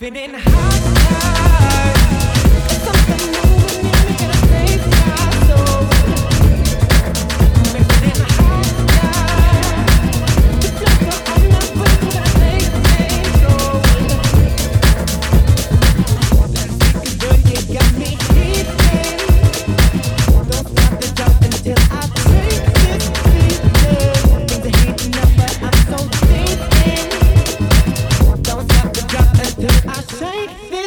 Living in high times. Take this.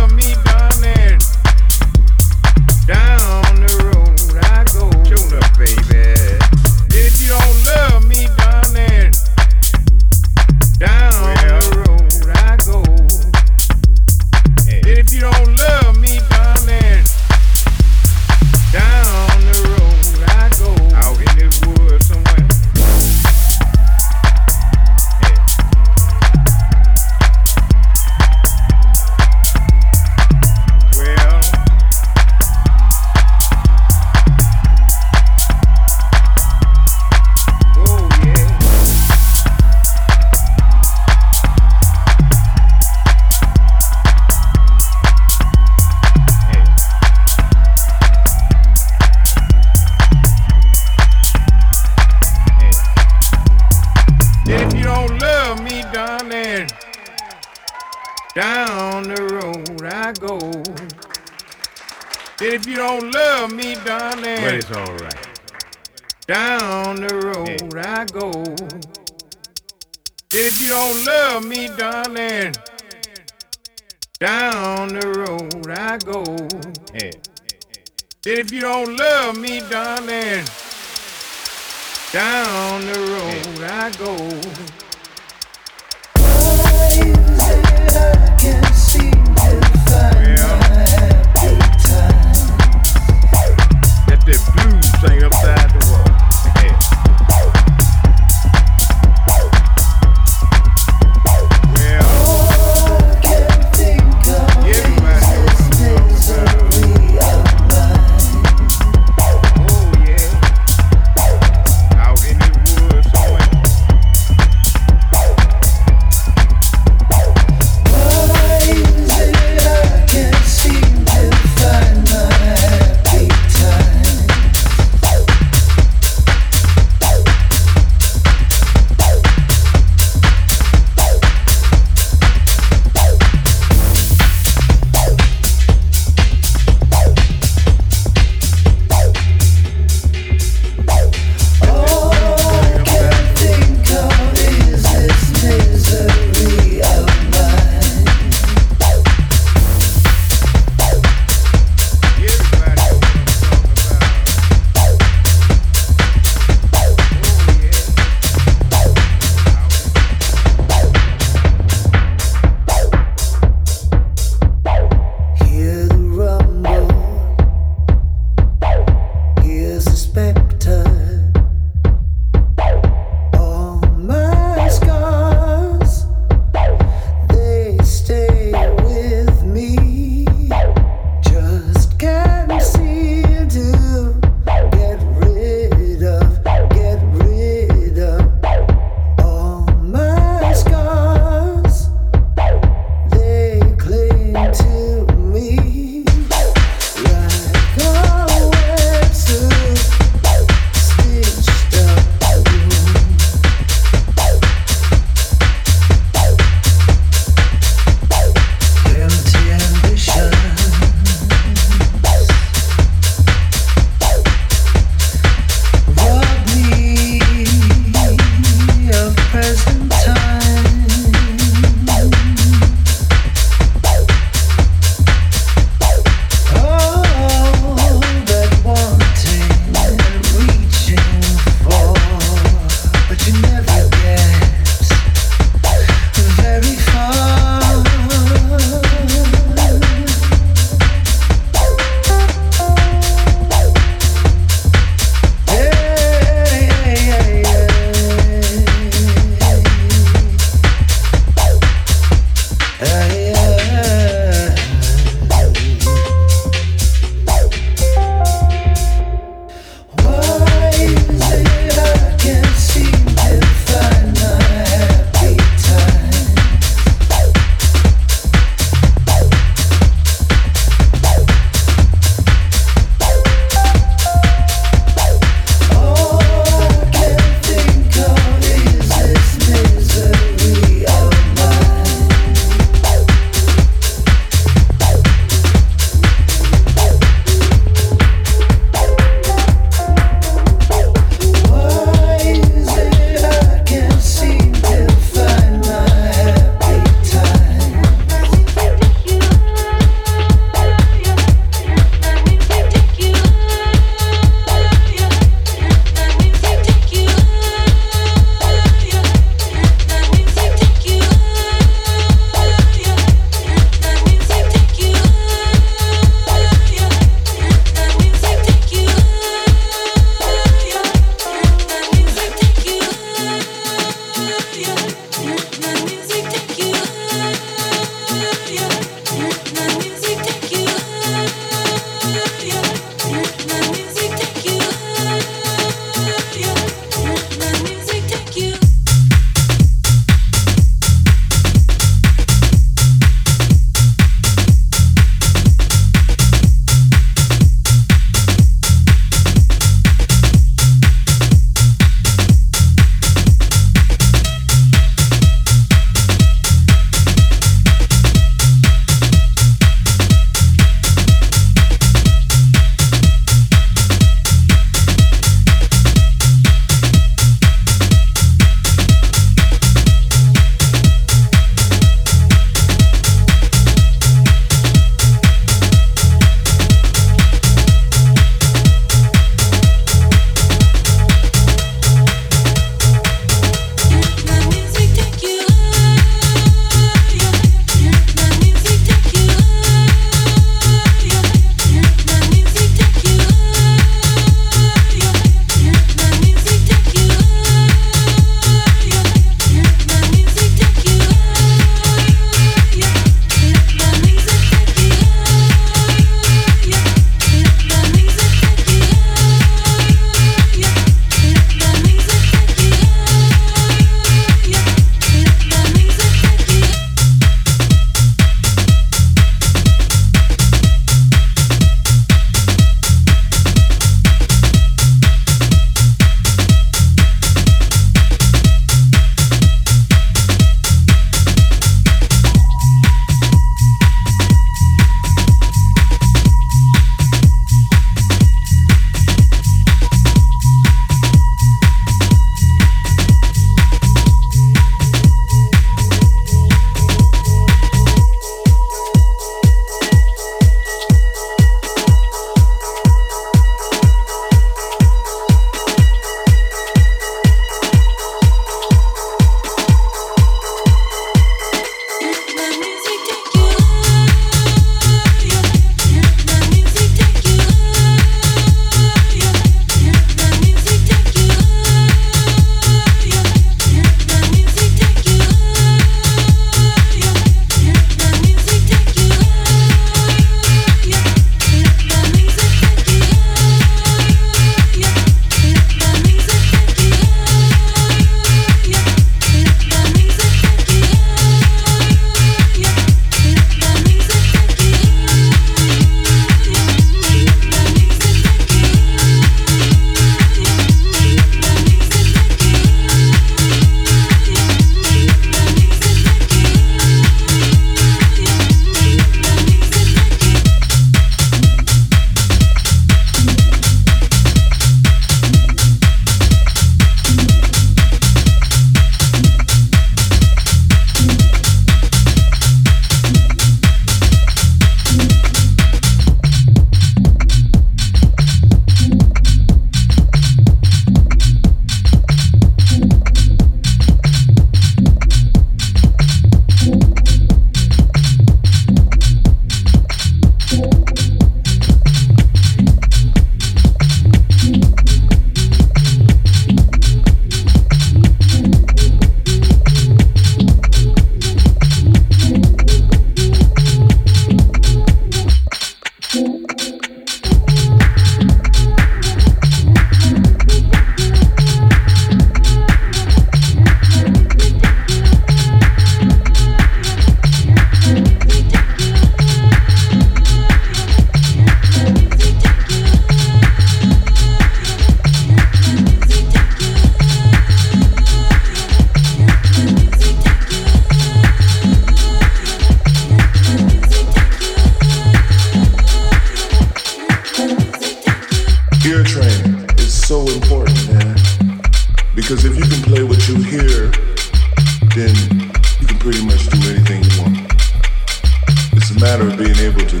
of being able to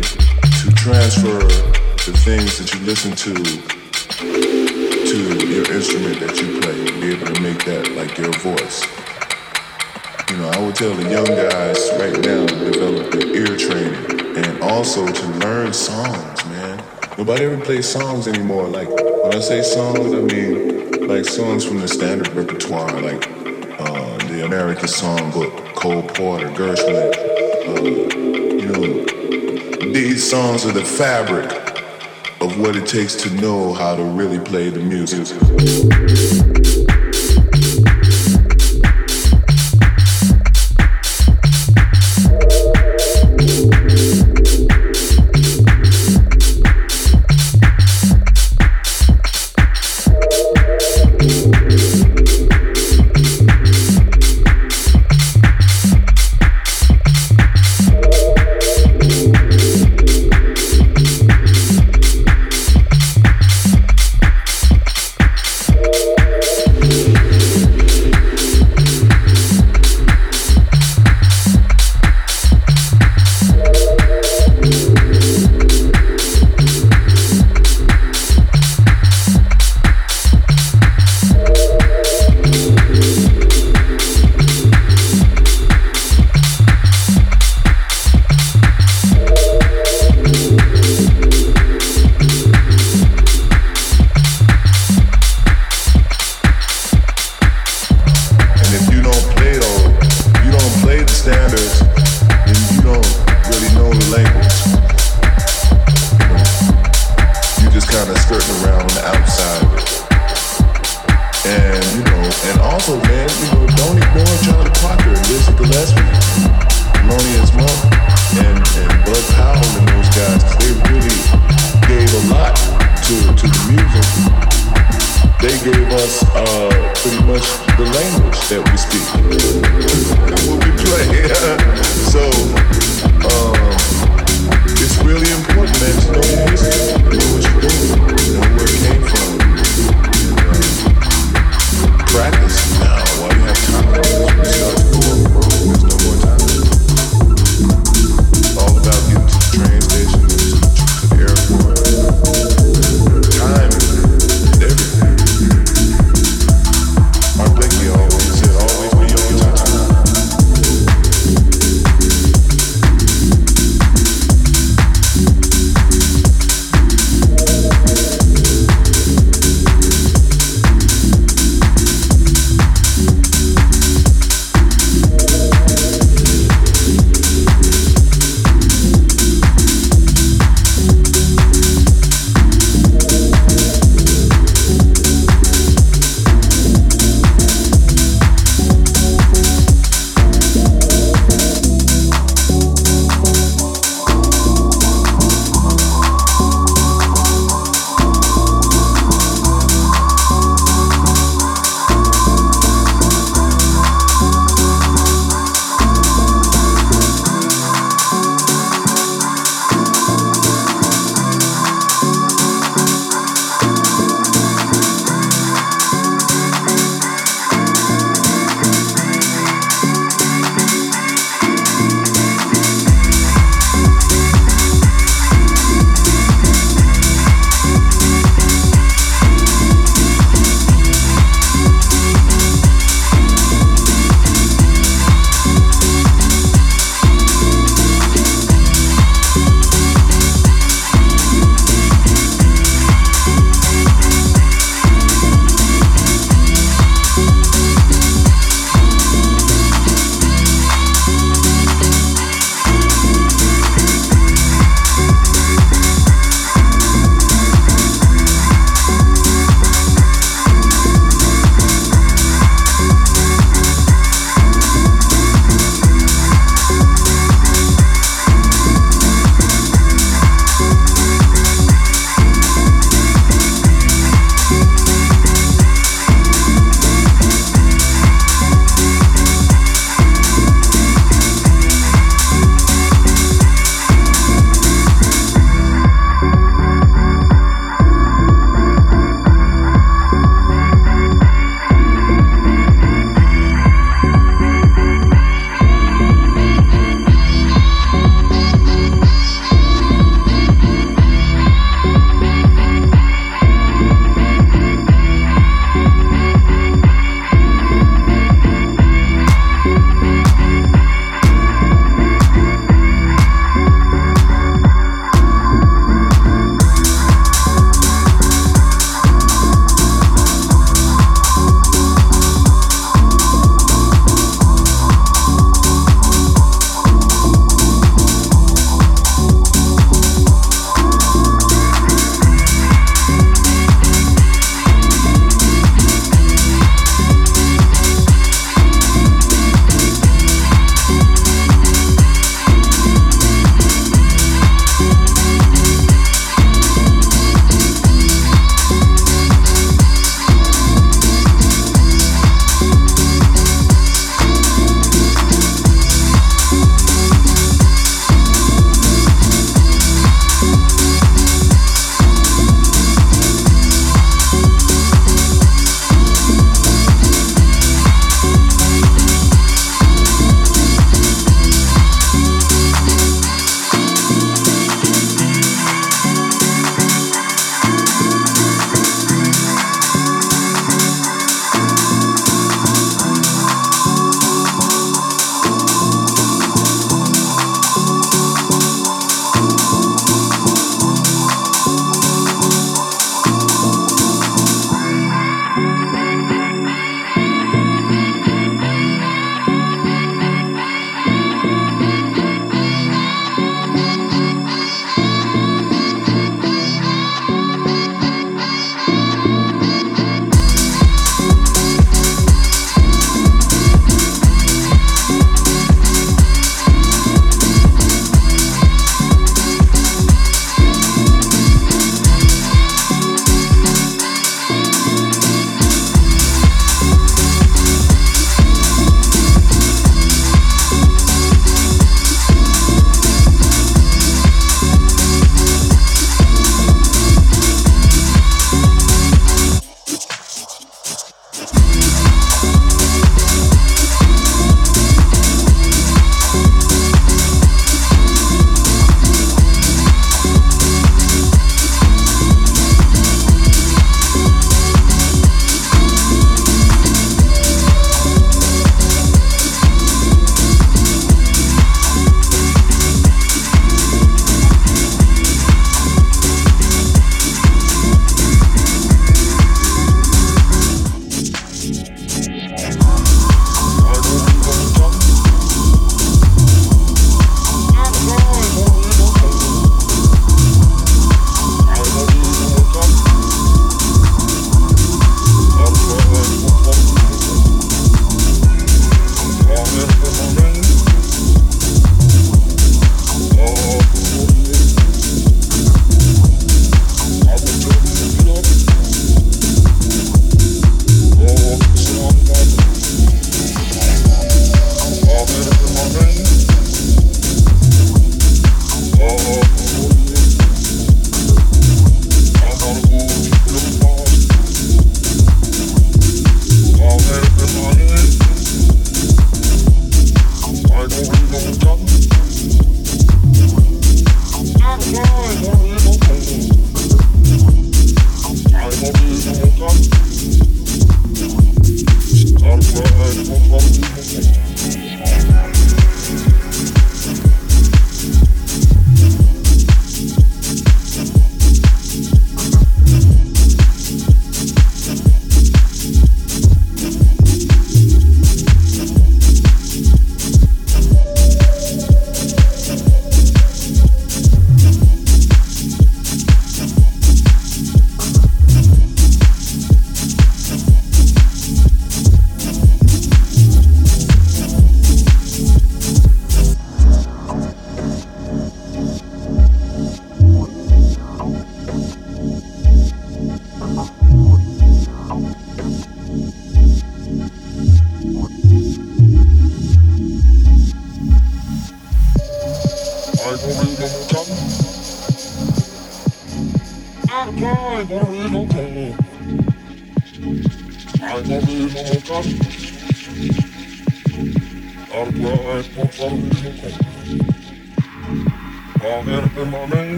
transfer the things that you listen to your instrument that you play, and be able to make that like your voice. You know, I would tell the young guys right now to develop their ear training and also to learn songs, man. Nobody ever plays songs anymore. Like, when I say songs, I mean like songs from the standard repertoire, like the American Songbook, Cole Porter, Gershwin. You know, these songs are the fabric of what it takes to know how to really play the music.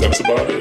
That's about it.